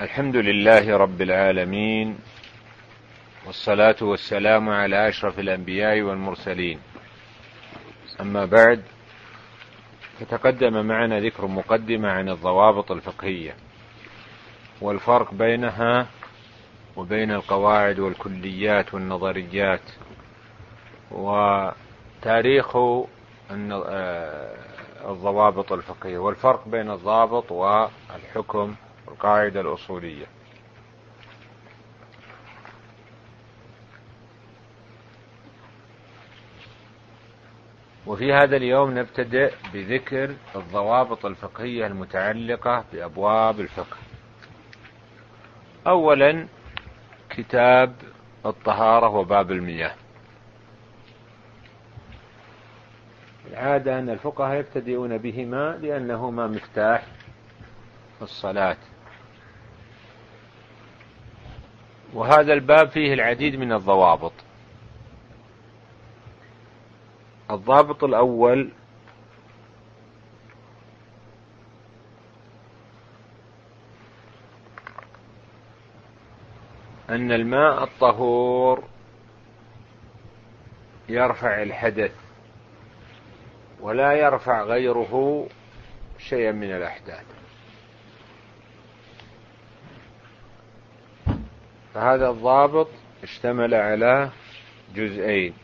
الحمد لله رب العالمين، والصلاة والسلام على أشرف الأنبياء والمرسلين. أما بعد، فتقدم معنا ذكر مقدمة عن الضوابط الفقهية والفرق بينها وبين القواعد والكليات والنظريات، وتاريخ الضوابط الفقهية والفرق بين الضابط والحكم والقاعدة الأصولية. وفي هذا اليوم نبتدئ بذكر الضوابط الفقهية المتعلقة بأبواب الفقه. أولا، كتاب الطهارة وباب المياه. العادة أن الفقهاء يبتدئون بهما لأنهما مفتاح الصلاة، وهذا الباب فيه العديد من الضوابط. الضابط الأول أن الماء الطهور يرفع الحدث ولا يرفع غيره شيئا من الأحداث، فهذا الضابط اشتمل على جزئين.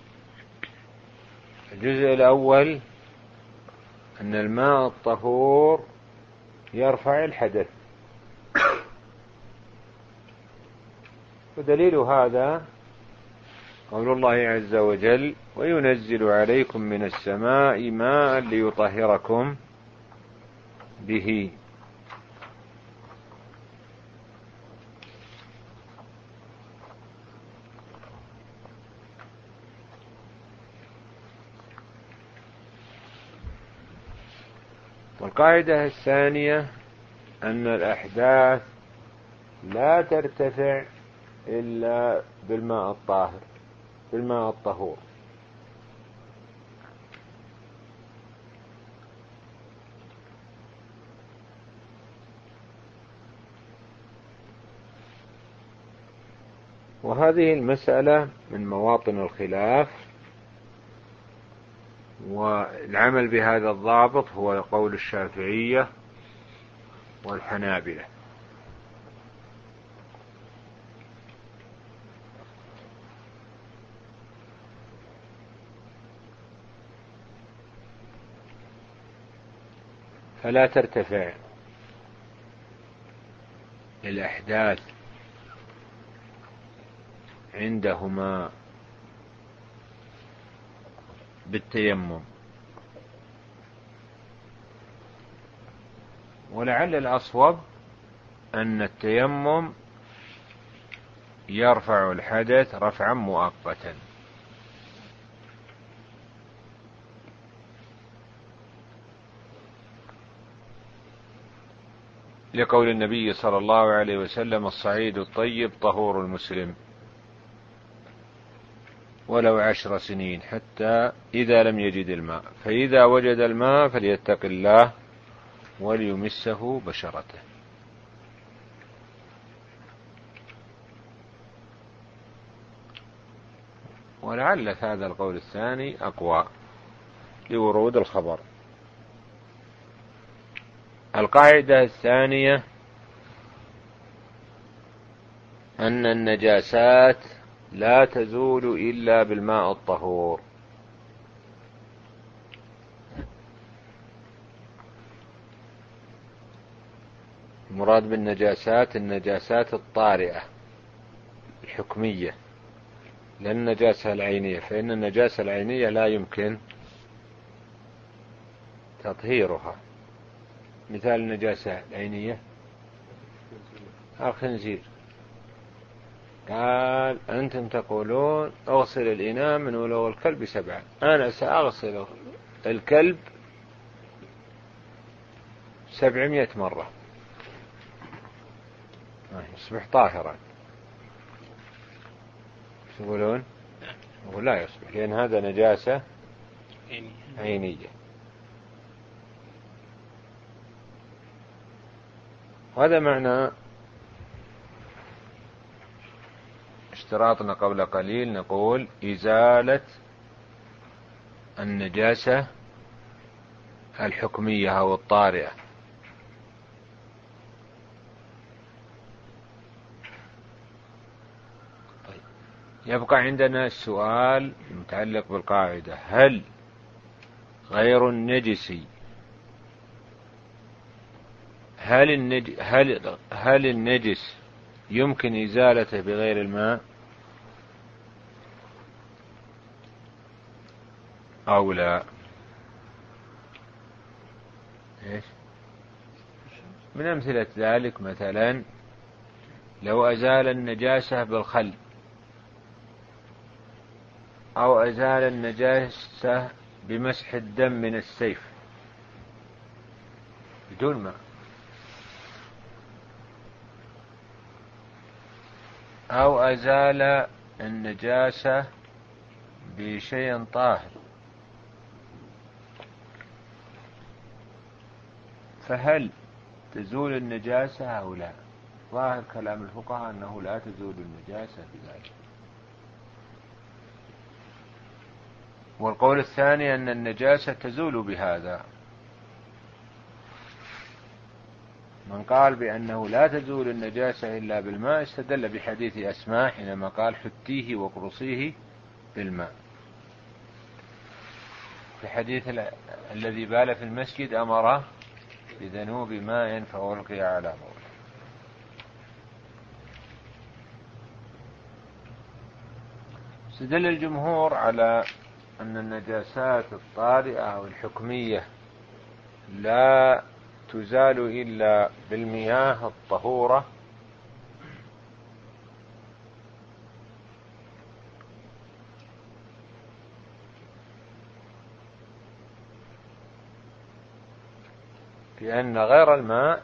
الجزء الأول أن الماء الطهور يرفع الحدث، ودليل هذا قول الله عز وجل: وينزل عليكم من السماء ماء ليطهركم به. والقاعدة الثانية أن الأحداث لا ترتفع إلا بالماء الطاهر، بالماء الطهور. وهذه المسألة من مواطن الخلاف، والعمل بهذا الضابط هو قول الشافعية والحنابلة. فلا ترتفع الأحداث عندهما بالتيمم. ولعل الأصوب أن التيمم يرفع الحدث رفعا مؤقتا. لقول النبي صلى الله عليه وسلم: الصعيد الطيب طهور المسلم ولو 10 سنين، حتى إذا لم يجد الماء، فإذا وجد الماء فليتق الله وليمسه بشرته. ولعل هذا القول الثاني أقوى لورود الخبر. القاعدة الثانية أن النجاسات لا تزول إلا بالماء الطهور. المراد بالنجاسات النجاسات الطارئة الحكمية، لا النجاسة العينية، فإن النجاسة العينية لا يمكن تطهيرها. مثال النجاسة العينية الخنزير. قال: أنتم تقولون أغسل الإناء من ولو الكلب 7، أنا سأغسل الكلب 700 مرة يصبح طاهرا. يقولون لا يصبح، لأن هذا نجاسة عينية. هذا معنى اشتراطنا قبل قليل نقول إزالة النجاسة الحكمية أو الطارئة. يبقى عندنا السؤال المتعلق بالقاعدة: هل غير النجس هل النجس يمكن إزالته بغير الماء أو لا؟ من أمثلة ذلك مثلا لو أزال النجاسة بالخل، أو أزال النجاسة بمسح الدم من السيف بدون ماء، أو أزال النجاسة بشيء طاهر، فهل تزول النجاسة أو لا؟ ظاهر كلام الفقهاء أنه لا تزول النجاسة بذلك. والقول الثاني أن النجاسة تزول بهذا. من قال بأنه لا تزول النجاسة إلا بالماء استدل بحديث أسماء حينما قال حتيه وقرصيه بالماء، في حديث الذي بال في المسجد أمره بذنوب ماء فألقي على بوله. استدل الجمهور على أن النجاسات الطارئة أو الحكمية لا تزال إلا بالمياه الطهورة، لأن غير الماء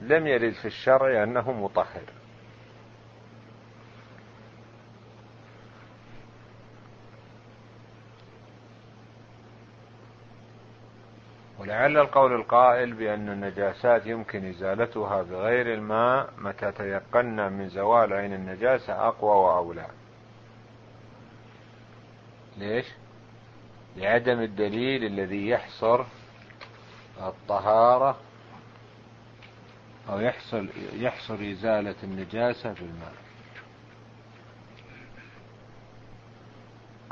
لم يرد في الشرع أنه مطهر. ولعل القول القائل بأن النجاسات يمكن إزالتها بغير الماء متى تيقنا من زوال عين النجاسة أقوى وأولى. ليش؟ لعدم الدليل الذي يحصر الطهارة أو يحصر إزالة النجاسة بالماء.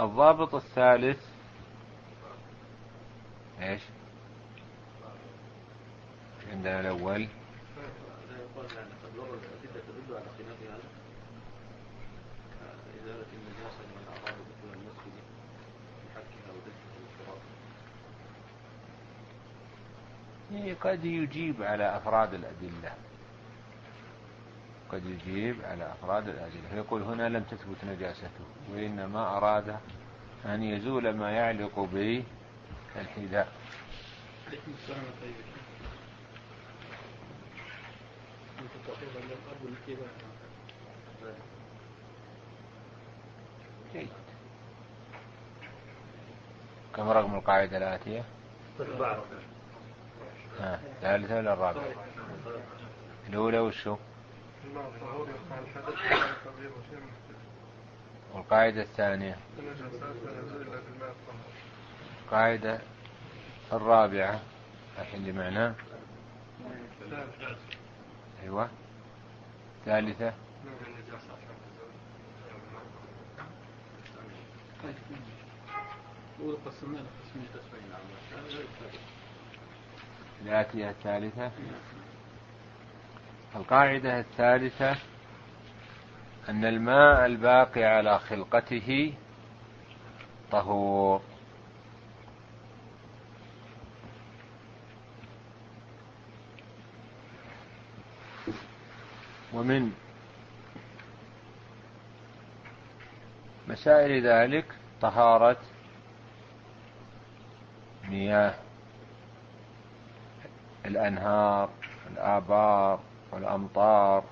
الضابط الثالث إيش؟ عندنا الأول قد يجيب على أفراد الأدلة، قد يجيب على أفراد الأدلة، يقول هنا لم تثبت نجاسته وإنما أراد أن يزول ما يعلق به الحذاء. كم رقم القاعدة الآتية؟ 3 ولا 4؟ الأولى وشو؟ والقاعدة الثانية؟ القاعدة الرابعة اللي معناه أيوة ثالثة. الآتية الثالثة. القاعدة الثالثة أن الماء الباقي على خلقته طهور. ومن مسائل ذلك طهارة مياه الأنهار والآبار والأمطار،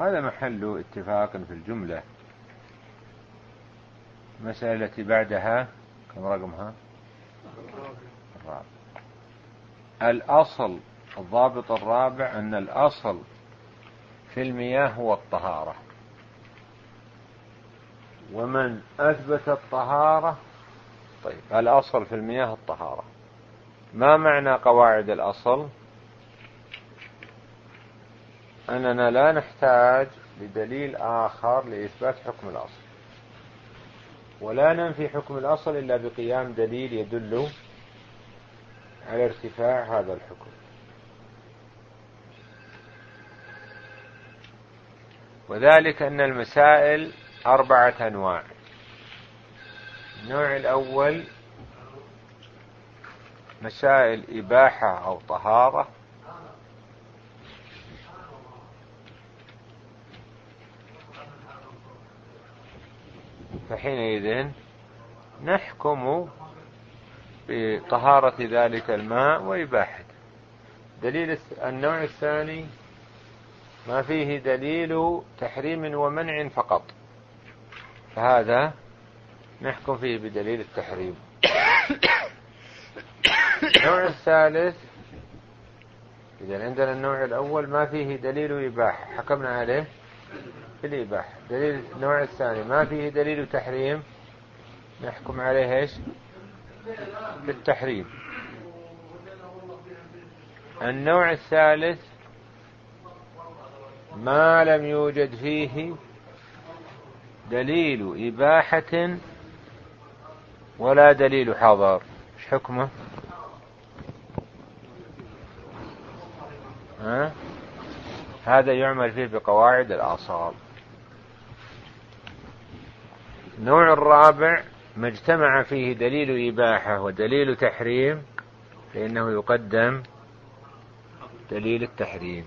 هذا محل اتفاق في الجملة. المسألة التي بعدها كم رقمها؟ الرابع. الأصل، الضابط الرابع، أن الأصل في المياه هو الطهارة، ومن أثبت الطهارة. طيب، الأصل في المياه الطهارة، ما معنى قواعد الأصل؟ أننا لا نحتاج لدليل آخر لإثبات حكم الأصل، ولا ننفي حكم الأصل إلا بقيام دليل يدل على ارتفاع هذا الحكم. وذلك أن المسائل أربعة أنواع. النوع الأول مسائل إباحة أو طهارة، فحينئذ نحكم بطهارة ذلك الماء وإباحته. دليل النوع الثاني ما فيه دليل تحريم ومنع فقط، فهذا نحكم فيه بدليل التحريم. النوع الثالث، إذا عندنا النوع الأول ما فيه دليل إباحة حكمنا عليه بالإباحة. دليل النوع الثاني ما فيه دليل تحريم، نحكم عليه إيش؟ بالتحريم. النوع الثالث ما لم يوجد فيه دليل إباحة ولا دليل حظر، ايش حكمه؟ هذا يعمل فيه بقواعد الأصل. النوع الرابع ما اجتمع فيه دليل إباحة ودليل تحريم، فإنه يقدم دليل التحريم.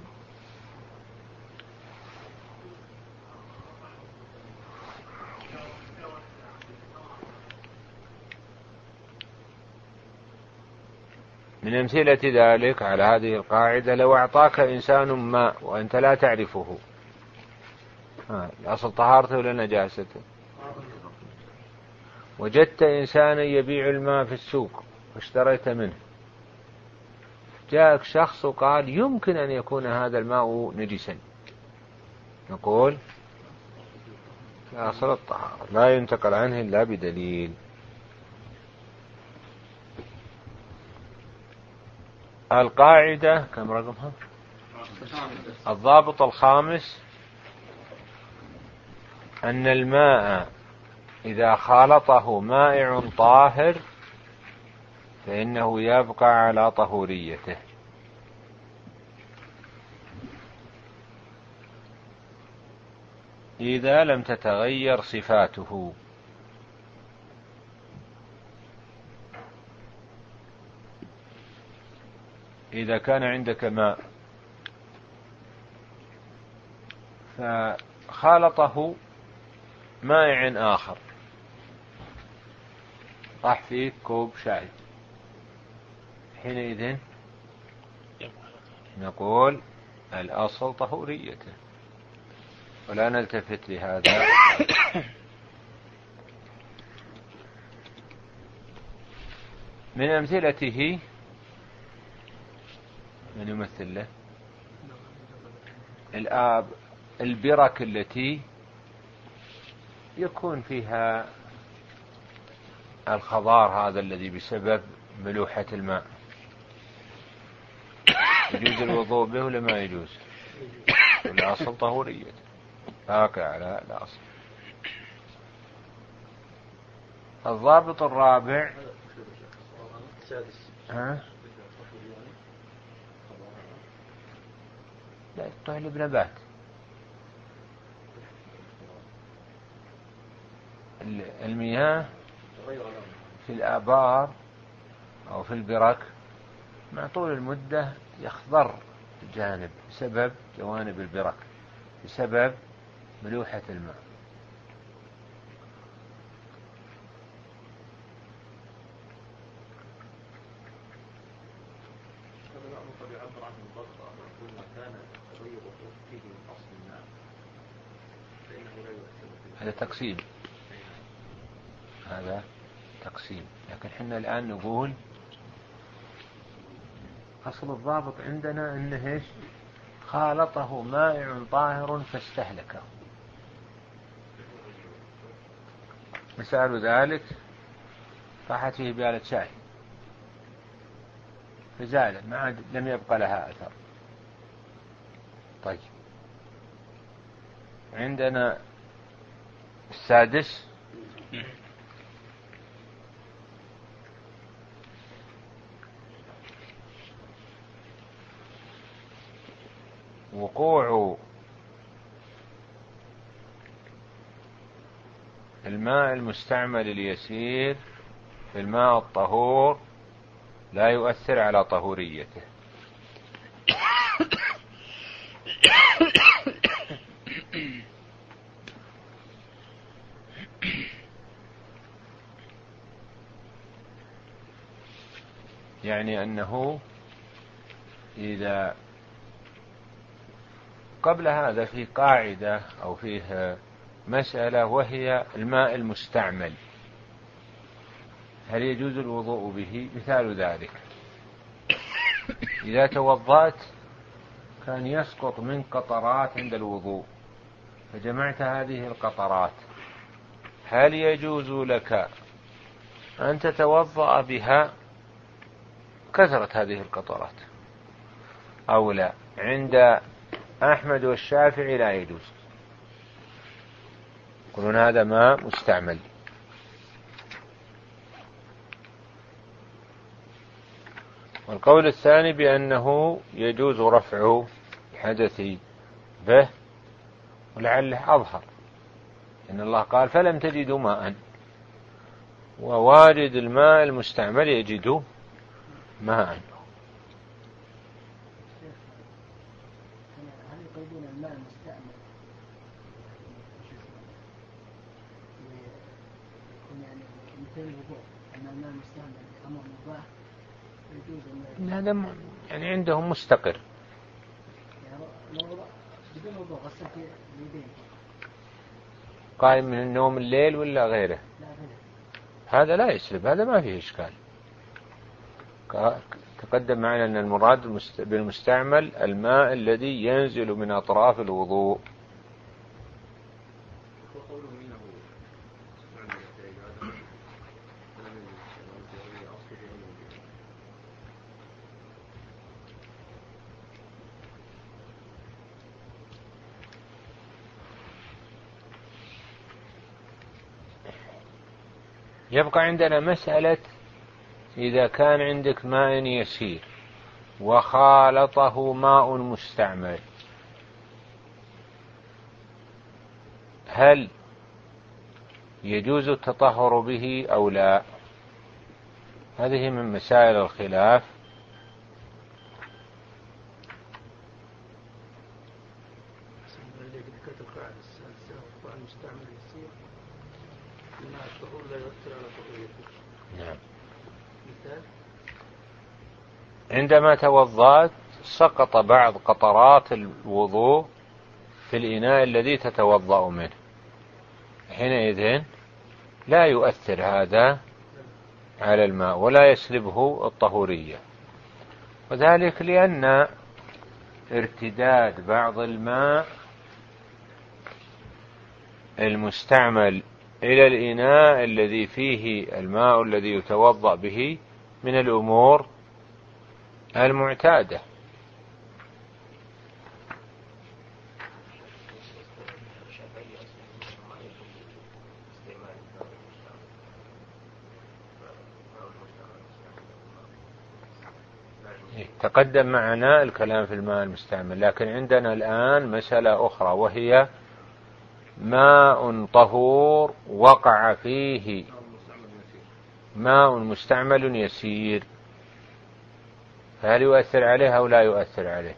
من أمثلة ذلك على هذه القاعدة، لو أعطاك إنسان ماء وأنت لا تعرفه، الأصل طهارته ولا نجاسته؟ وجدت إنسانا يبيع الماء في السوق واشتريت منه، جاءك شخص وقال يمكن أن يكون هذا الماء نجسا، نقول الأصل الطهارة لا ينتقل عنه إلا بدليل. القاعدة كم رقمها؟ الضابط الخامس أن الماء إذا خالطه مائع طاهر فإنه يبقى على طهوريته. إذا لم تتغير صفاته، إذا كان عندك ماء فخالطه مائع آخر، طاح فيه كوب شاي، حينئذ نقول الأصل طهوريته ولا نلتفت لهذا. من أمثلته من يمثل له الآب، البرك التي يكون فيها الخضار هذا الذي بسبب ملوحة الماء، يجوز الوضوء به ولا ما يجوز؟ الأصل طهورية، باقي على الأصل. الضابط الرابع لا يطهر بنبات، المياه في الآبار أو في البرك مع طول المدة يخضر الجانب بسبب جوانب البرك بسبب ملوحة الماء. هذا تقسيم، هذا التقسيم، لكن احنا الآن نقول أصل الضابط عندنا أنه إيش؟ خالطه مائع طاهر فاستهلكه. مثال ذلك راحت فيه بيالة شاي فزالت ما عاد لم يبقى لها أثر. طيب عندنا السادس وقوع الماء المستعمل اليسير في الماء الطهور لا يؤثر على طهوريته. يعني أنه إذا قبل هذا في قاعدة أو فيه مسألة وهي الماء المستعمل هل يجوز الوضوء به؟ مثال ذلك إذا توضأت كان يسقط من قطرات عند الوضوء فجمعت هذه القطرات، هل يجوز لك أن تتوضأ بها؟ كثرت هذه القطرات أو لا؟ عند أحمد والشافعي لا يجوز، يقولون هذا ماء مستعمل. والقول الثاني بأنه يجوز رفع الحدث به، ولعله أظهر إن الله قال فلم تجدوا ماء، ووارد الماء المستعمل يجد ماء. هذا يعني عندهم مستقر. قائم من النوم الليل ولا غيره هذا لا يسلب، هذا ما فيه إشكال. تقدم معنا أن المراد بالمستعمل الماء الذي ينزل من أطراف الوضوء. يبقى عندنا مسألة إذا كان عندك ماء يسير وخالطه ماء مستعمل هل يجوز التطهر به أو لا؟ هذه من مسائل الخلاف. عندما توضأت سقط بعض قطرات الوضوء في الإناء الذي تتوضأ منه، حينئذ لا يؤثر هذا على الماء ولا يسلبه الطهورية، وذلك لأن ارتداد بعض الماء المستعمل إلى الإناء الذي فيه الماء الذي يتوضأ به من الأمور المعتادة. تقدم معنا الكلام في الماء المستعمل، لكن عندنا الآن مسألة أخرى وهي ماء طهور وقع فيه ماء مستعمل يسير فهل يؤثر عليه أو لا يؤثر عليه؟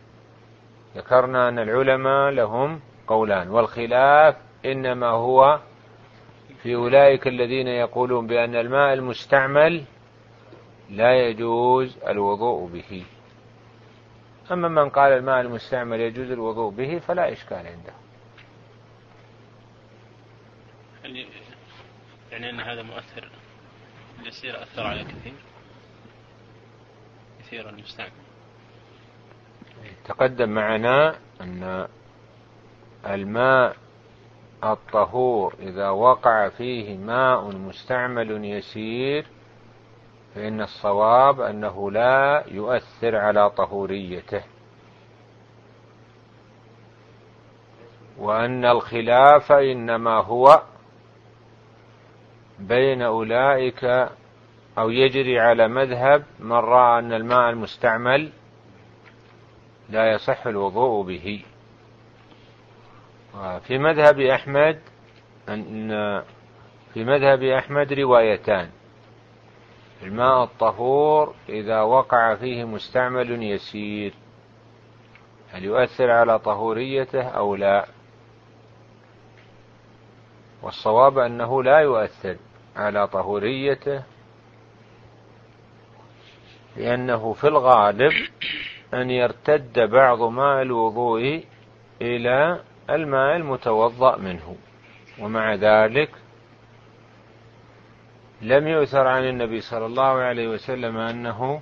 ذكرنا أن العلماء لهم قولان، والخلاف إنما هو في أولئك الذين يقولون بأن الماء المستعمل لا يجوز الوضوء به. أما من قال الماء المستعمل يجوز الوضوء به فلا إشكال عنده. يعني أن هذا مؤثر السيرة أثر على كثيرا المستعمل. تقدم معنا أن الماء الطهور إذا وقع فيه ماء مستعمل يسير فإن الصواب أنه لا يؤثر على طهوريته، وأن الخلاف إنما هو بين أولئك، أو يجري على مذهب من رأى أن الماء المستعمل لا يصح الوضوء به، وفي مذهب أحمد أن في مذهب أحمد روايتان: الماء الطهور إذا وقع فيه مستعمل يسير هل يؤثر على طهوريته أو لا؟ والصواب أنه لا يؤثر على طهوريته، لأنه في الغالب أن يرتد بعض ماء الوضوء إلى الماء المتوضأ منه، ومع ذلك لم يؤثر عن النبي صلى الله عليه وسلم أنه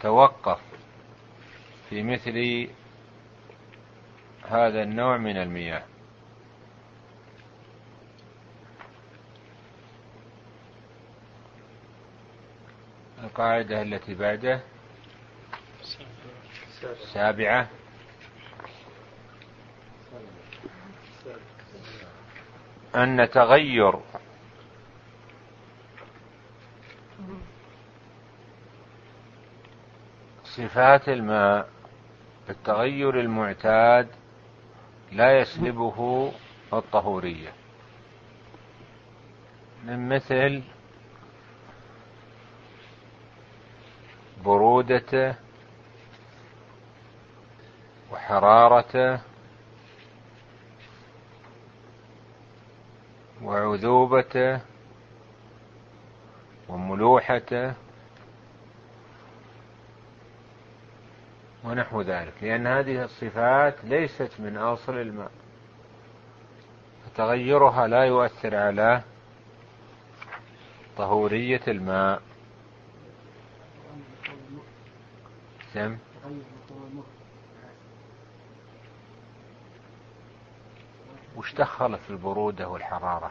توقف في مثل هذا النوع من المياه. القاعدة التي بعده 7، أن تغير صفات الماء بالتغير المعتاد لا يسلبه الطهورية، من مثل برودته وحرارته وعذوبته وملوحته ونحو ذلك، لأن هذه الصفات ليست من أصل الماء، فتغيرها لا يؤثر على طهورية الماء. وش دخل في البرودة والحرارة؟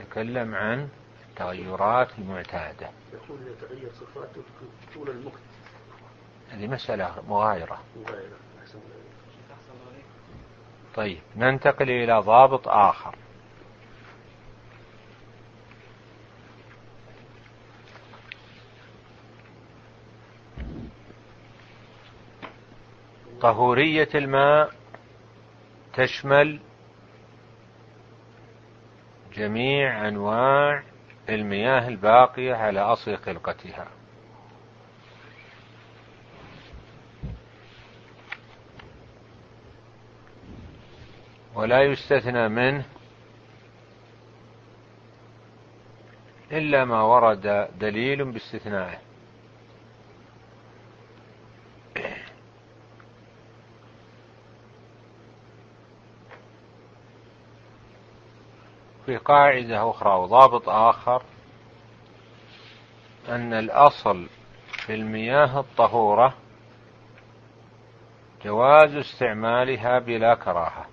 نتكلم عن التغيرات المعتادة. يقول يتغير صفاته طول المكت، هذه مسألة مغايرة. طيب، ننتقل إلى ضابط آخر، طهورية الماء تشمل جميع أنواع المياه الباقية على أصل خلقتها، ولا يستثنى منه إلا ما ورد دليل باستثنائه. في قاعدة أخرى وضابط آخر، أن الأصل في المياه الطهورة جواز استعمالها بلا كراهة،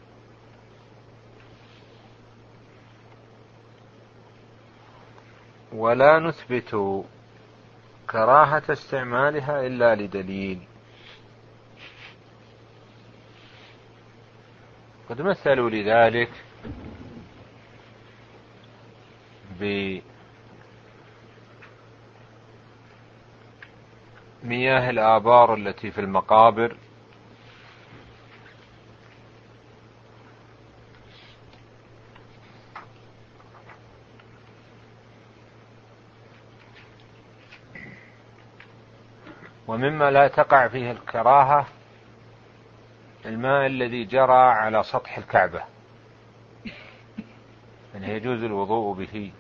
ولا نثبت كراهة استعمالها إلا لدليل. قد مثلوا لذلك بمياه الآبار التي في المقابر، ومما لا تقع فيه الكراهة الماء الذي جرى على سطح الكعبة، أن يجوز الوضوء به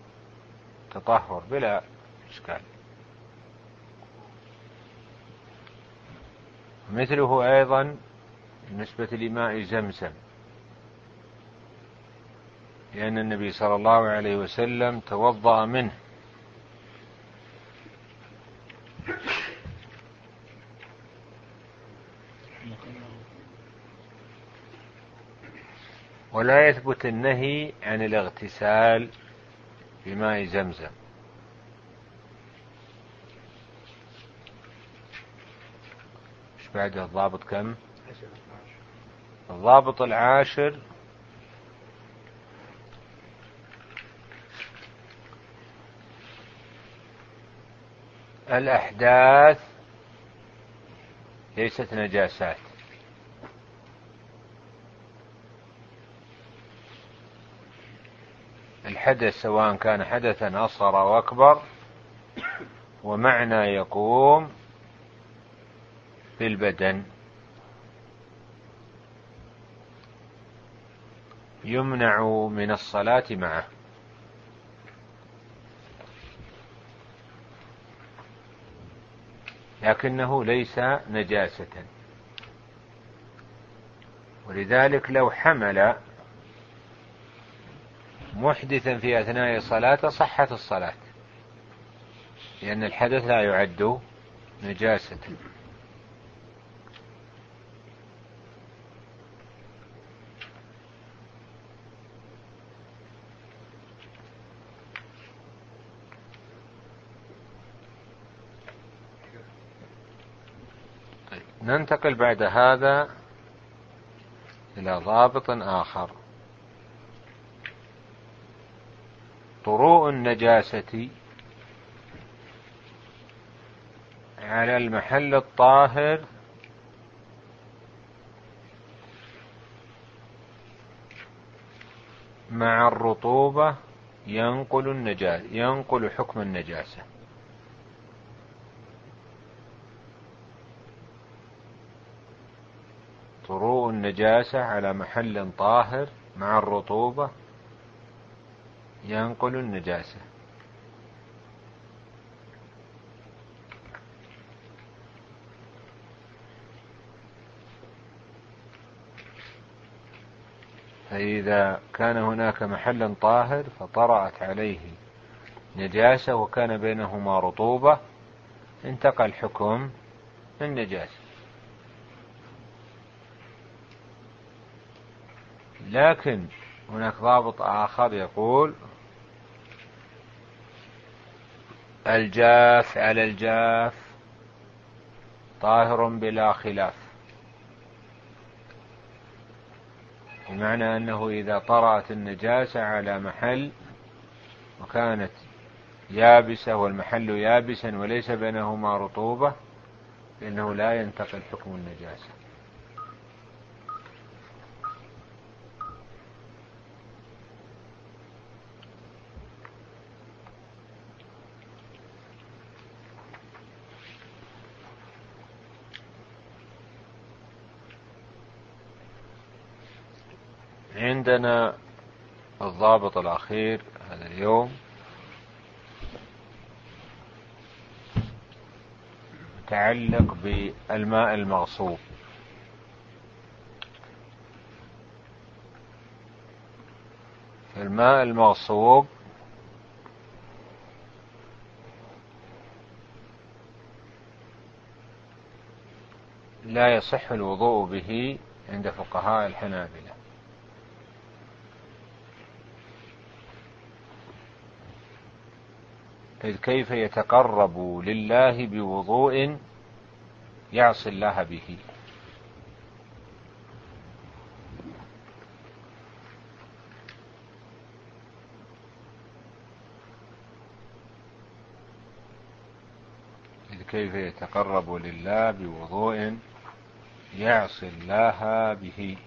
تطهر بلا إشكال. مثله أيضا بالنسبة لماء زمزم، لأن النبي صلى الله عليه وسلم توضأ منه. ولا يثبت النهي عن الاغتسال بماء زمزم. مش بعد الضابط كم؟ الضابط العاشر الأحداث ليست نجاسات. الحدث سواء كان حدثا أصغر أو أكبر ومعنى يقوم بالبدن يمنع من الصلاة معه. لكنه ليس نجاسة، ولذلك لو حمل محدثا في أثناء الصلاة صحت الصلاة، لأن الحدث لا يعد نجاسة. ننتقل بعد هذا إلى ضابط آخر: طروء النجاسة على المحل الطاهر مع الرطوبة ينقل حكم النجاسة. طروء النجاسة على محل طاهر مع الرطوبة ينقل النجاسة. فإذا كان هناك محل طاهر فطرأت عليه نجاسة وكان بينهما رطوبة انتقل حكم النجاسة. لكن هناك ضابط آخر يقول: الجاف على الجاف طاهر بلا خلاف، بمعنى أنه إذا طرأت النجاسة على محل وكانت يابسة والمحل يابسا وليس بينهما رطوبة فإنه لا ينتقل حكم النجاسة. عندنا الضابط الأخير هذا اليوم متعلق بالماء المغصوب. الماء المغصوب لا يصح الوضوء به عند فقهاء الحنابلة، إذ كيف يتقرب لله بوضوء يعصي الله به؟ إذ كيف يتقرب لله بوضوء يعصي الله به.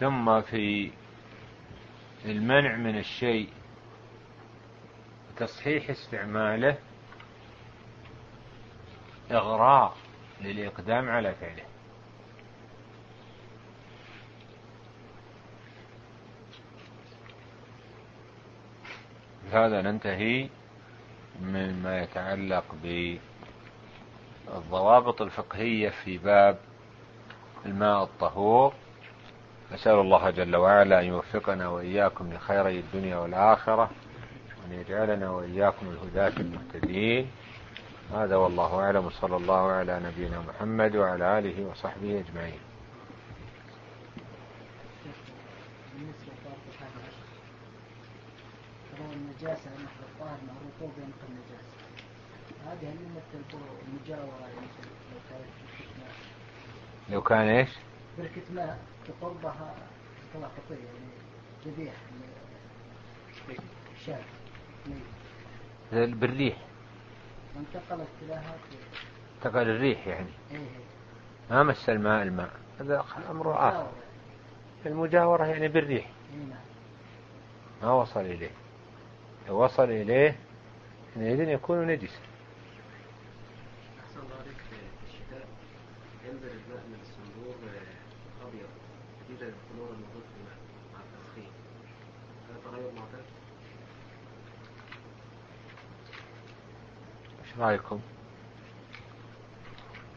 ثم في المنع من الشيء وتصحيح استعماله إغراء للإقدام على فعله. هذا ننتهي مما يتعلق بالضوابط الفقهية في باب الماء الطهور. نسأل الله جل وعلا أن يوفقنا وإياكم لخيري الدنيا والآخرة، وأن يجعلنا وإياكم الهداة المهتدين. هذا والله أعلم، صلى الله على نبينا محمد وعلى آله وصحبه أجمعين. النجاسة نحو الطاهر مع الرطوبة ينقل النجاسة، هذه هل يمثل مجاورة؟ لو كان إيش؟ بركة ماء تقربها طلع قطيع ذبيح شاف بالريح انتقلت لها، انتقل الريح يعني ما مس الماء هذا أمره آخر. المجاورة يعني بالريح ما وصل إليه، لو وصل إليه حينئذ يكون نجسا. أحسن الله عليك، في الشتاء ينزل الماء من الصندوق أبيض إذا الكلور الموجود في الماء مع التسخين، هذا تغير معتاد. إيش رأيكم؟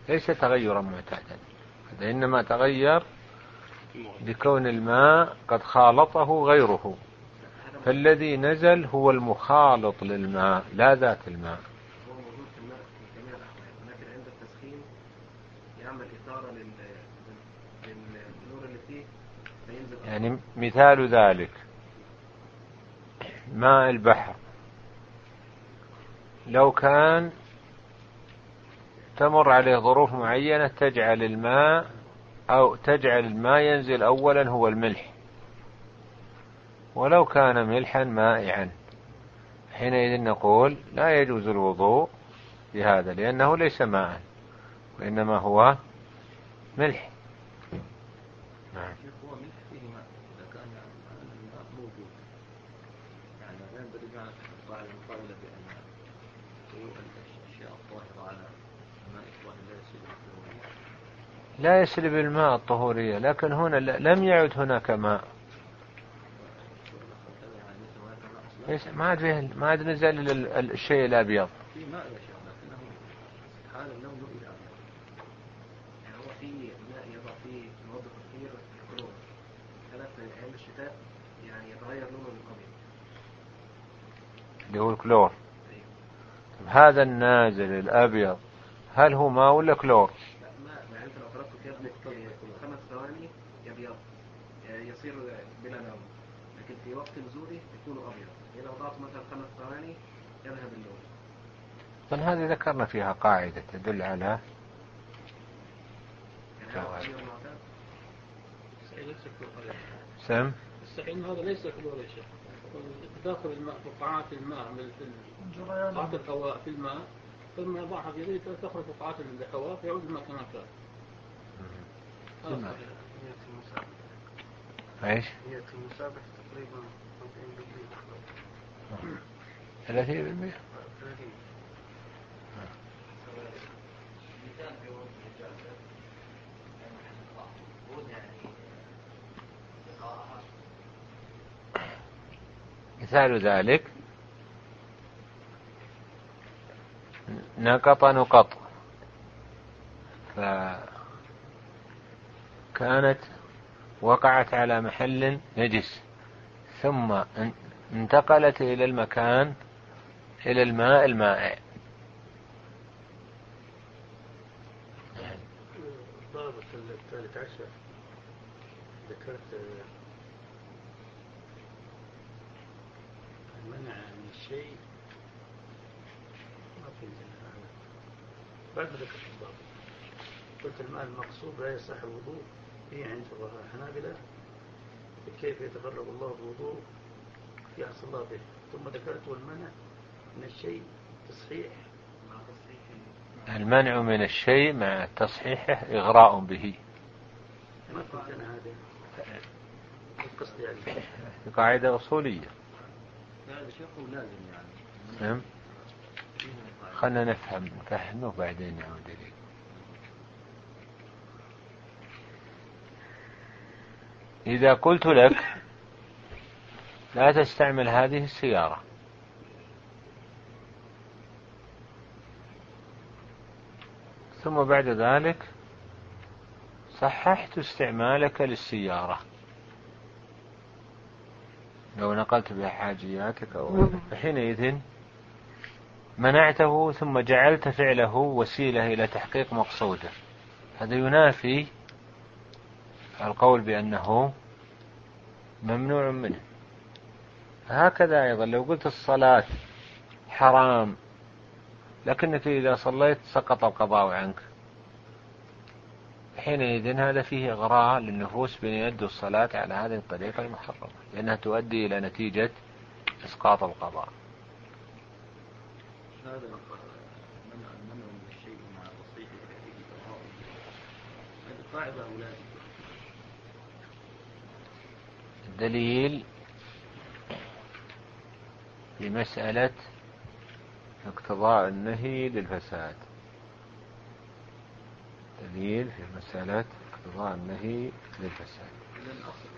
ليس تغيرا معتادا، هذا إنما تغير بكون الماء قد خالطه غيره، فالذي نزل هو المخالط للماء لا ذات الماء. هو موجود في الماء في جميع الأحوال، لكن عند التسخين يعمل إثارة للنور اللي فيه فينزل. يعني مثال ذلك ماء البحر، لو كان تمر عليه ظروف معينة تجعل الماء ينزل أولا هو الملح، ولو كان ملحا مائعا حينئذ نقول لا يجوز الوضوء بهذا، لأنه ليس ماء وإنما هو ملح. نعم. هو ملح فيه ماء، إذا كان الماء موجود يعني لا ينبغي القاعدة المقابلة بأن الأشياء الطاهرة على الماء لا يسلب الماء الطهورية، لكن هنا لم يعد هناك ماء، ما عاد نزل الشيء الأبيض. في ماء يا شيخ، لكنه حال اللون إلى أبيض، يعني هو في ماء يضع فيه مواد كثير في الكلور، ثلاثة أيام الشتاء يعني يتغير لونه للأبيض اللي هو الكلور. هذا النازل الأبيض هل هو ماء ولا كلور؟ ماء، يعني أنت لو تركته كذلك 5 ثواني يبيض يصير بلا لون، لكن في وقت نزوله يكون أبيض. إذا وضعت مثلا 5 ثواني يذهب اللون. طيب هذه ذكرنا فيها قاعدة تدل على سم السحين، هذا ليس كلور يا شيخ، داخل الماء قطعات الماء قطعات الهواء في الماء، ثم يضعها في ذلك تخرج قطعات الهواء فيعود الماء كما كان. ايش هي المسابح تقريبا 30%؟ مثال ذلك نقط، فكانت وقعت على محل نجس ثم انتقلت إلى المكان إلى الماء المائع. الضابط الثالث عشر ذكرت المنع من الشيء ما في بعد ذكرت الضابط، قلت الماء المقصود لا يصح الوضوء به عند الحنابلة، كيف يتفرغ الله بالوضوء يحصل الله به. ثم ذكرت المنع من الشيء تصحيح مع تصحيحه، المنع من الشيء مع تصحيحه إغراء به. ما قلت أنا هذا القصد يعني قاعدة أصولية. نعم، خلنا نفهمه وبعدين نعود إليه. إذا قلت لك لا تستعمل هذه السيارة ثم بعد ذلك صححت استعمالك للسيارة لو نقلت بها حاجياتك فحينئذ منعته ثم جعلت فعله وسيلة إلى تحقيق مقصوده. هذا ينافي القول بأنه ممنوع منه. هكذا أيضا لو قلت الصلاة حرام لكنك إذا صليت سقط القضاء عنك، حينئذ هذا فيه إغراء للنفوس بأن يؤدوا الصلاة على هذه الطريقة المحرمة، لأنها تؤدي إلى نتيجة إسقاط القضاء. الدليل في مسألة اقتضاء النهي للفساد، دليل في مسألة اقتضاء النهي للفساد. إذا الأصل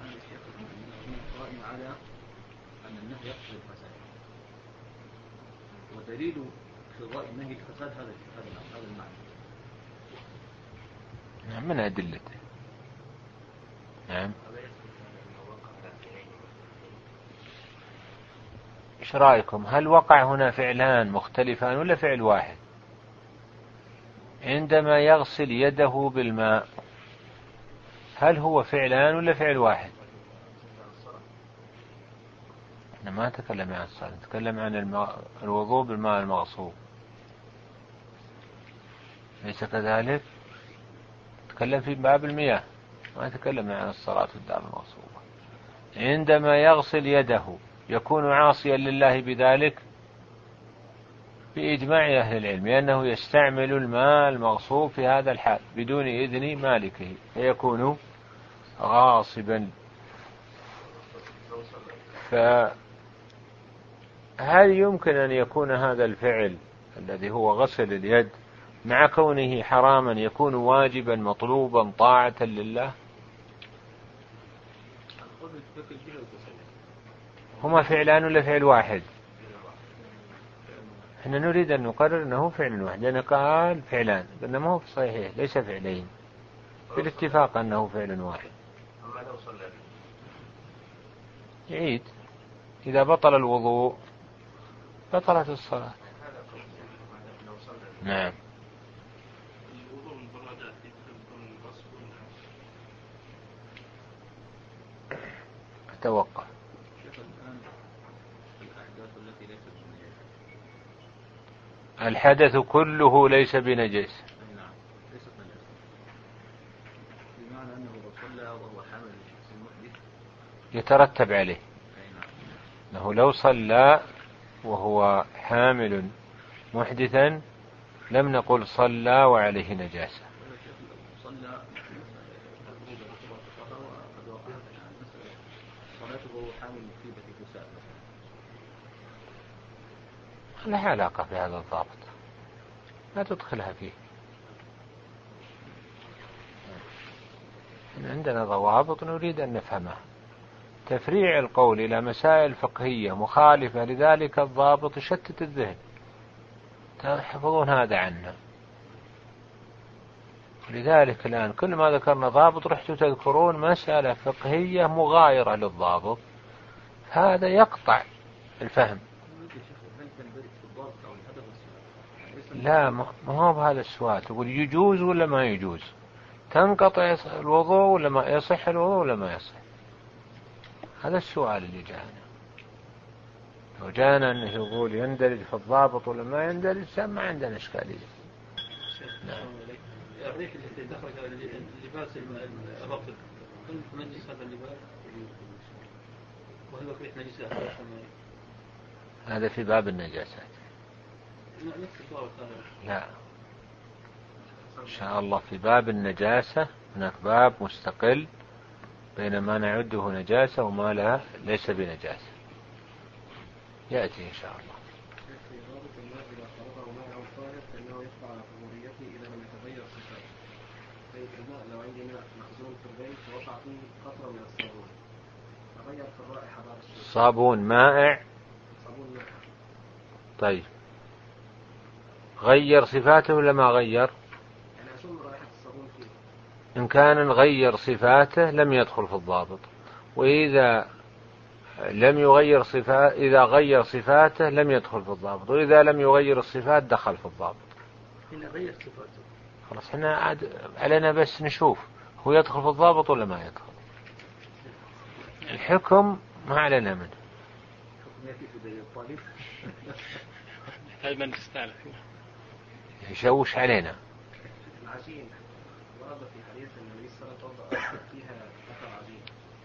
أن الشيخ قائم على أن النهي يقتضي الفساد، ودليل اقتضاء النهي للفساد هذا المعنى من أدلته. نعم. إيش رأيكم؟ هل وقع هنا فعلان مختلفان ولا فعل واحد؟ عندما يغسل يده بالماء هل هو فعلان ولا فعل واحد؟ أنا ما أتكلم عن الصلاة، أتكلم عن الوضوء بالماء المغصوب، ليس كذلك؟ أتكلم في باب المياه، ما أتكلم عن الصلاة والدم المغصوبة. عندما يغسل يده يكون عاصيا لله بذلك بإجماع أهل العلم، لأنه يستعمل الماء المغصوب في هذا الحال بدون إذن مالكه فيكون غاصبا. فهل يمكن أن يكون هذا الفعل الذي هو غسل اليد مع كونه حراما يكون واجبا مطلوبا طاعة لله؟ هما فعلان ولا فعل واحد؟ احنا نريد ان نقرر انه فعل واحد، لأنه قال فعلان، انما هو صحيح ليس فعلين، بالاتفاق انه فعل واحد. يعيد اذا بطل الوضوء بطلت الصلاة. نعم. اتوقع الحدث كله ليس بنجس، بمعنى أنه صلى وهو حامل المحدث يترتب عليه، أنه لو صلى وهو حامل محدثا لم نقل صلى وعليه نجاسة. لا علاقة في هذا الضابط، لا تدخلها فيه. عندنا ضوابط نريد أن نفهمها. تفريع القول إلى مسائل فقهية مخالفة لذلك الضابط يشتت الذهن، تحفظون هذا عنا. لذلك الآن كل ما ذكرنا ضابط رحتوا تذكرون مسألة فقهية مغايرة للضابط، هذا يقطع الفهم. لا، ما هو بهذا السؤال. تقول يجوز ولا ما يجوز، تنقطع الوضوء ولا ما يصح الوضوء ولا ما يصح، هذا السؤال اللي جاءنا. لو جاءنا أنه يقول يندرج في الضابط ولا ما يندرج ما عندنا إشكالية. نعم. الريح التي دخلت اللباس الرطب كنت نجس هذا اللباس، وهل ريح نجسة؟ هذا في باب النجاسات. لا، إن شاء الله في باب النجاسة هناك باب مستقل بين ما نعده نجاسة وما لا ليس بنجاسة، يأتي إن شاء الله. صابون مائع. طيب غير صفاته ولا ما غير؟ إن كان غير صفاته لم يدخل في الضابط، وإذا لم يغير صفات إذا غير صفاته لم يدخل في الضابط، وإذا لم يغير الصفات دخل في الضابط. إذا غير صفاته خلاص احنا عاد علينا بس نشوف هو يدخل في الضابط ولا ما يدخل. الحكم ما علينا منه. من تستالف يشوش علينا.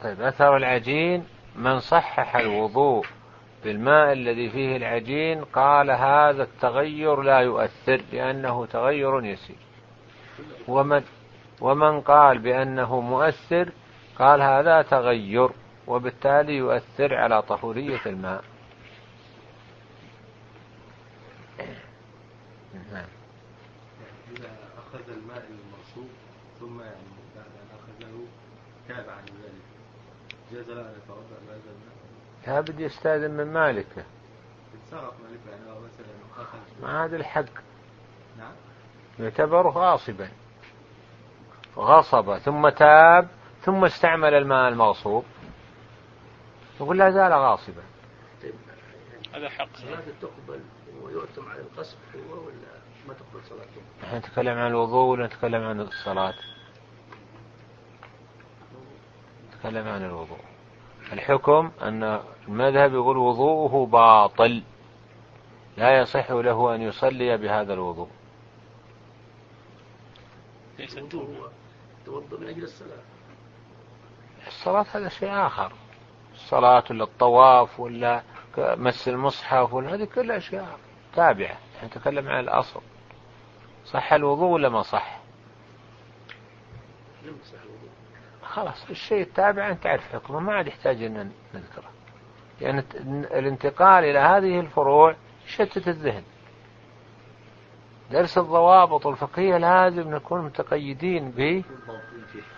طيب أثر العجين، من صحح الوضوء بالماء الذي فيه العجين قال هذا التغير لا يؤثر لأنه تغير يسير، ومن قال بأنه مؤثر قال هذا تغير وبالتالي يؤثر على طهورية الماء. إذا أخذ الماء المرصوب ثم بعد أن أخذه تاب عن ذلك جاز له أن يتوضأ بهذا الماء؟ لا، بدي يستأذن من مالكه. اتسرق مالكه يعني مثلا أخذ ما هذا الحق. نعم، يعتبر غاصبا، غصب ثم تاب ثم استعمل الماء المغصوب، يقول لا زال غاصبا. هذا حق. صلاة تقبل ويؤتم على القصب ولا ما تقبل صلاته؟ نحن نتكلم عن الوضوء ولا نتكلم عن الصلاة؟ نتكلم عن الوضوء. الحكم أن المذهب يقول وضوءه باطل، لا يصح له أن يصلي بهذا الوضوء. توضأ من أجل الصلاة. الصلاة هذا شيء آخر، الصلاة ولا الطواف ولا مس المصحف وهذه كلها أشياء تابعة، نتكلم عن الأصل. صح الوضوء ولا ما صح؟ لم صح الوضوء. خلاص الشيء التابع أنت تعرف حكمه، ما عاد يحتاج أن نذكره، لأن يعني الانتقال إلى هذه الفروع شتت الذهن. درس الضوابط الفقهية لازم نكون متقيدين به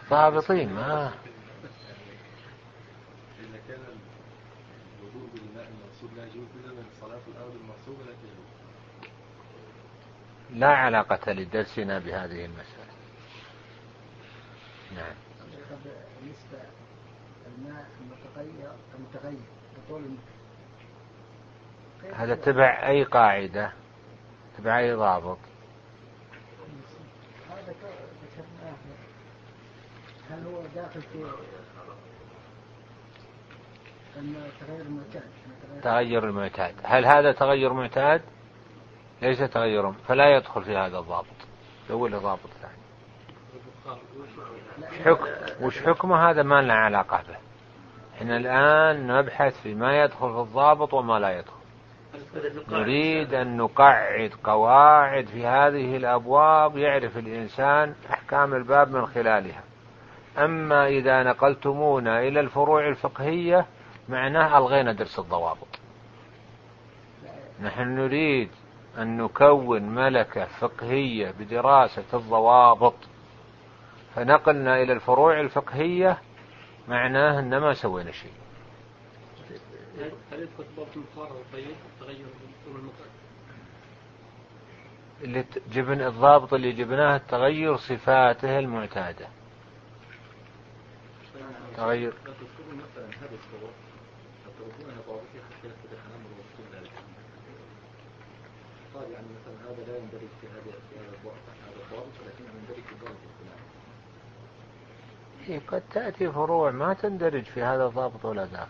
ضابطين. ما لا علاقة لدرسنا بهذه المسألة. نعم. بالنسبة الماء المتغير هذا تبع أي قاعدة؟ تبع أي ضابط؟ هذا ذكرناه. هل هو داخل في تغير المعتاد؟ تغير المعتاد، هل هذا تغير معتاد؟ ليس تغيرهم، فلا يدخل في هذا الضابط الأول ضابط ثاني. وش حكمه هذا ما لنا علاقة به. إحنا الآن نبحث في ما يدخل في الضابط وما لا يدخل. نريد أن نقعد قواعد في هذه الأبواب يعرف الإنسان أحكام الباب من خلالها. أما إذا نقلتمونا إلى الفروع الفقهية معناه ألغينا درس الضوابط. نحن نريد أن نكون ملكة فقهية بدراسة الضوابط، فنقلنا إلى الفروع الفقهية معناه أن ما سوينا شيء. هل يدخل ضابط المقارنة والتغير اللي جبنا الضابط اللي جبناه تغير صفاته المعتادة؟ تغير. يعني مثلا هذا لا يندرج في هذا الضابط، ولكنه يندرج في الضابط الاجتماعي. قد تأتي فروع ما تندرج في هذا الضابط ولا ذاك. الأصل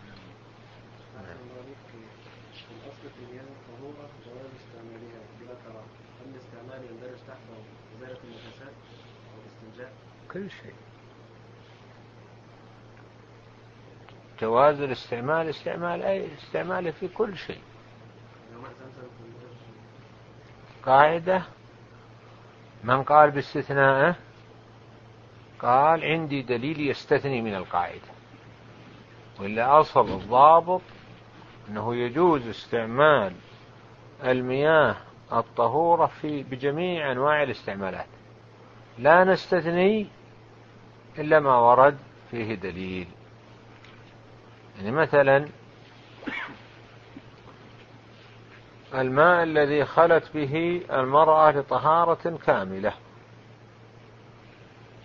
في هذه الفروع جواز استعمالها بلا كراهة. هل الاستعمال يندرج تحته إزالة النجاسات أو الاستنجاء؟ كل شيء. جواز الاستعمال استعماله في كل شيء. قاعدة من قال باستثناء قال عندي دليل يستثني من القاعدة، وإلا أصل الضابط أنه يجوز استعمال المياه الطهورة بجميع أنواع الاستعمالات، لا نستثني إلا ما ورد فيه دليل. يعني مثلا الماء الذي خلت به المرأة لطهارة كاملة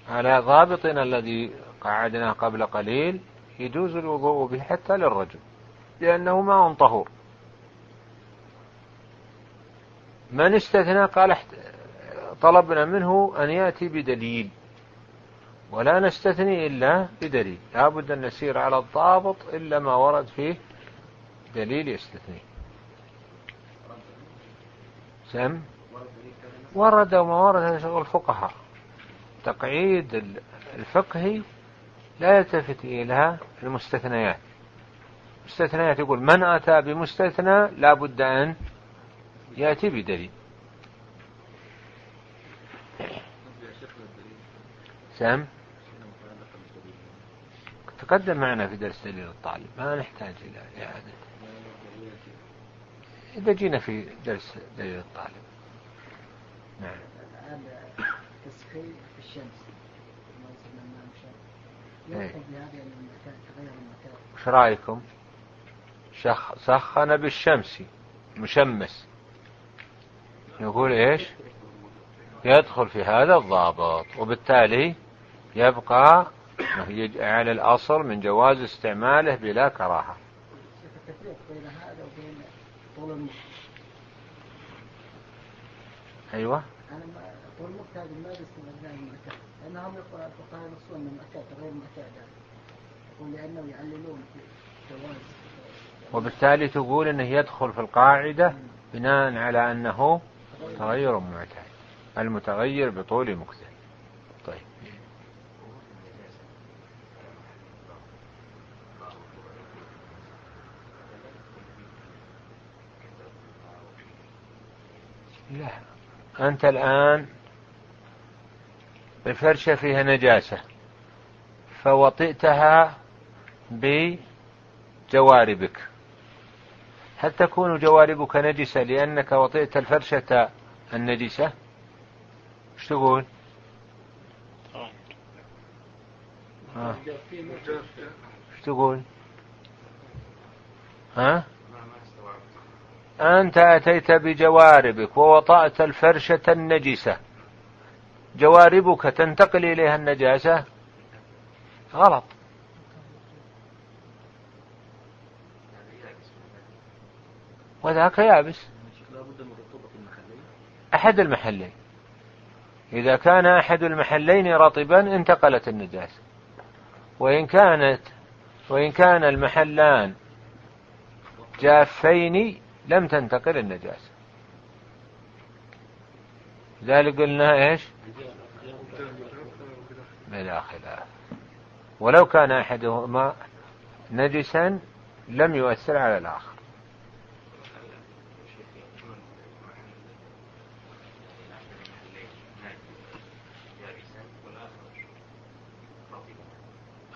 على ضابطنا الذي قعدنا قبل قليل يجوز الوضوء به حتى للرجل لأنه ماء طهور. من استثنى قال طلبنا منه أن يأتي بدليل، ولا نستثني إلا بدليل، لا بد أن نسير على الضابط إلا ما ورد فيه دليل يستثني. ورد وما ورد شغل الفقهاء، تقعيد الفقهي لا يلتفت إلى المستثنيات. المستثنيات يقول من أتى بمستثنى لا بد أن يأتي بدليل. تقدم معنا في درس دليل الطالب، ما نحتاج إلى إعادة إذا جينا في درس دليل الطالب. نعم. تسخين الشمس وش رأيكم؟ سخن بالشمس مشمس، يقول إيش؟ يدخل في هذا الضابط، وبالتالي يبقى على الأصل من جواز استعماله بلا كراهة. أيوة. والمعتاد المارس من المعتاد، لأنهم يقرأ الفقهاء نصوص من المعتاد غير المعتاد، ولأنه يعللون في الجواز، وبالتالي تقول أنه يدخل في القاعدة بناء على أنه تغير معتاد، المتغير بطول مكتل. طيب. لا، أنت الآن الفرشة فيها نجاسة فوطئتها بجواربك، هل تكون جواربك نجسة لأنك وطئت الفرشة النجسة؟ ايش تقول؟ ايش تقول؟ ها؟ أنت أتيت بجواربك ووطأت الفرشة النجسة، جواربك تنتقل إليها النجاسة؟ غلط. وذاك يابس. أحد المحلين، إذا كان أحد المحلين رطبا انتقلت النجاسة، وإن كان المحلان جافين لم تنتقل النجاسة. لذلك قلنا إيش؟ بلا خلاف، ولو كان أحدهما نجسا لم يؤثر على الآخر.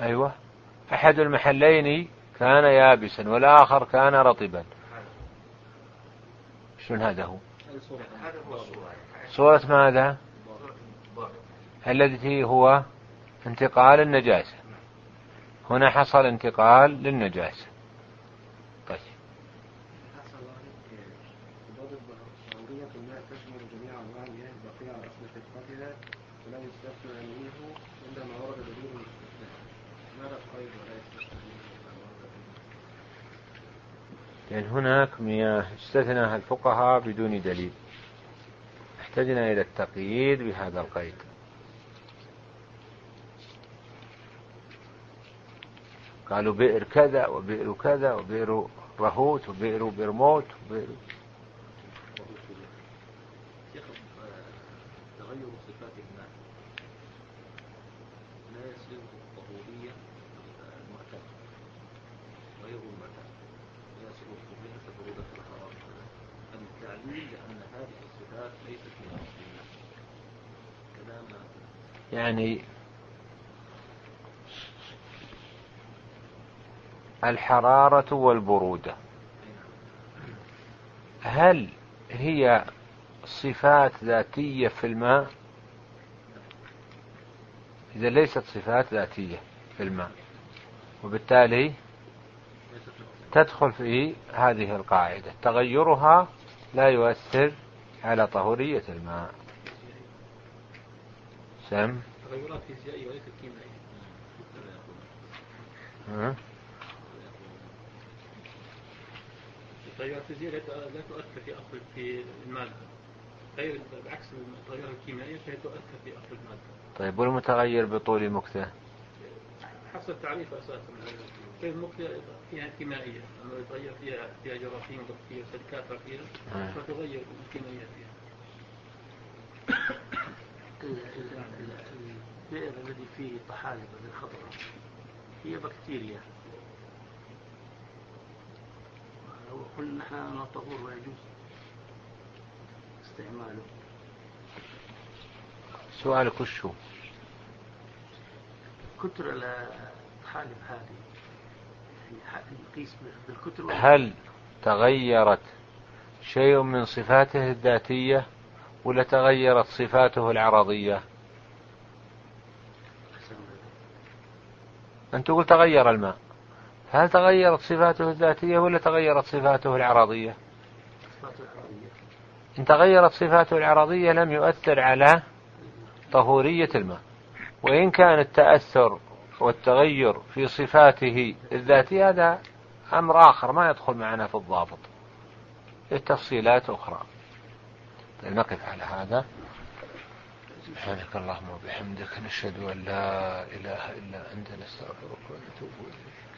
أيوة، أحد المحلين كان يابسا والآخر كان رطبا. شنو هذا؟ هو صورة ماذا؟ الذي هو انتقال النجاسة، هنا حصل انتقال للنجاسة. طيب. لأن هناك مياه استثناها الفقهاء بدون دليل، احتجنا إلى التقييد بهذا القيد. قالوا بئر كذا وبئر كذا وبئر رهوت وبئر برموت وبئر. تغير صفات الماء لا يصير الطهورية المعتاد غير المعتاد، لا يصير الطهورية تبرد في الحرام. التعليل لأن هذه الصفات ليست من أصل الماء. كلام يعني الحرارة والبرودة، هل هي صفات ذاتية في الماء؟ إذا ليست صفات ذاتية في الماء، وبالتالي تدخل في هذه القاعدة، تغيرها لا يؤثر على طهورية الماء. غيرها فيزيائية وليس كيميائية. التغيرات الفيزيائية لا تؤثر في أصل في المادة، غير بعكس التغيرات الكيميائية فهي تؤثر في أصل المادة. طيب والمتغير بطول مكتة؟ حسب تعريف أساسا كيف مكتة فيها كيميائية، أما يتغير فيها جراثيم وفيها سلكات فيها فتغير الكيميائية فيها. البئر الذي فيه طحالب الخضراء هي بكتيريا، وقلنا نحن طهور ويجوز استعماله. سؤالك شو؟ كتر الطحالب هذه يعني نقيس بالكتر. هل تغيرت شيء من صفاته الذاتية ولا تغيرت صفاته العرضية؟ أنت قلت تغير الماء، هل تغيرت صفاته الذاتية ولا تغيرت صفاته العرضية؟ إن تغيرت صفاته العرضية لم يؤثر على طهورية الماء، وإن كان التأثر والتغير في صفاته الذاتية هذا أمر آخر ما يدخل معنا في الضابط، التفصيلات أخرى. نقف على هذا. سبحانك اللهم وبحمدك، نشهد أن لا إله إلا أنت، نستغفرك ونتوب إليك.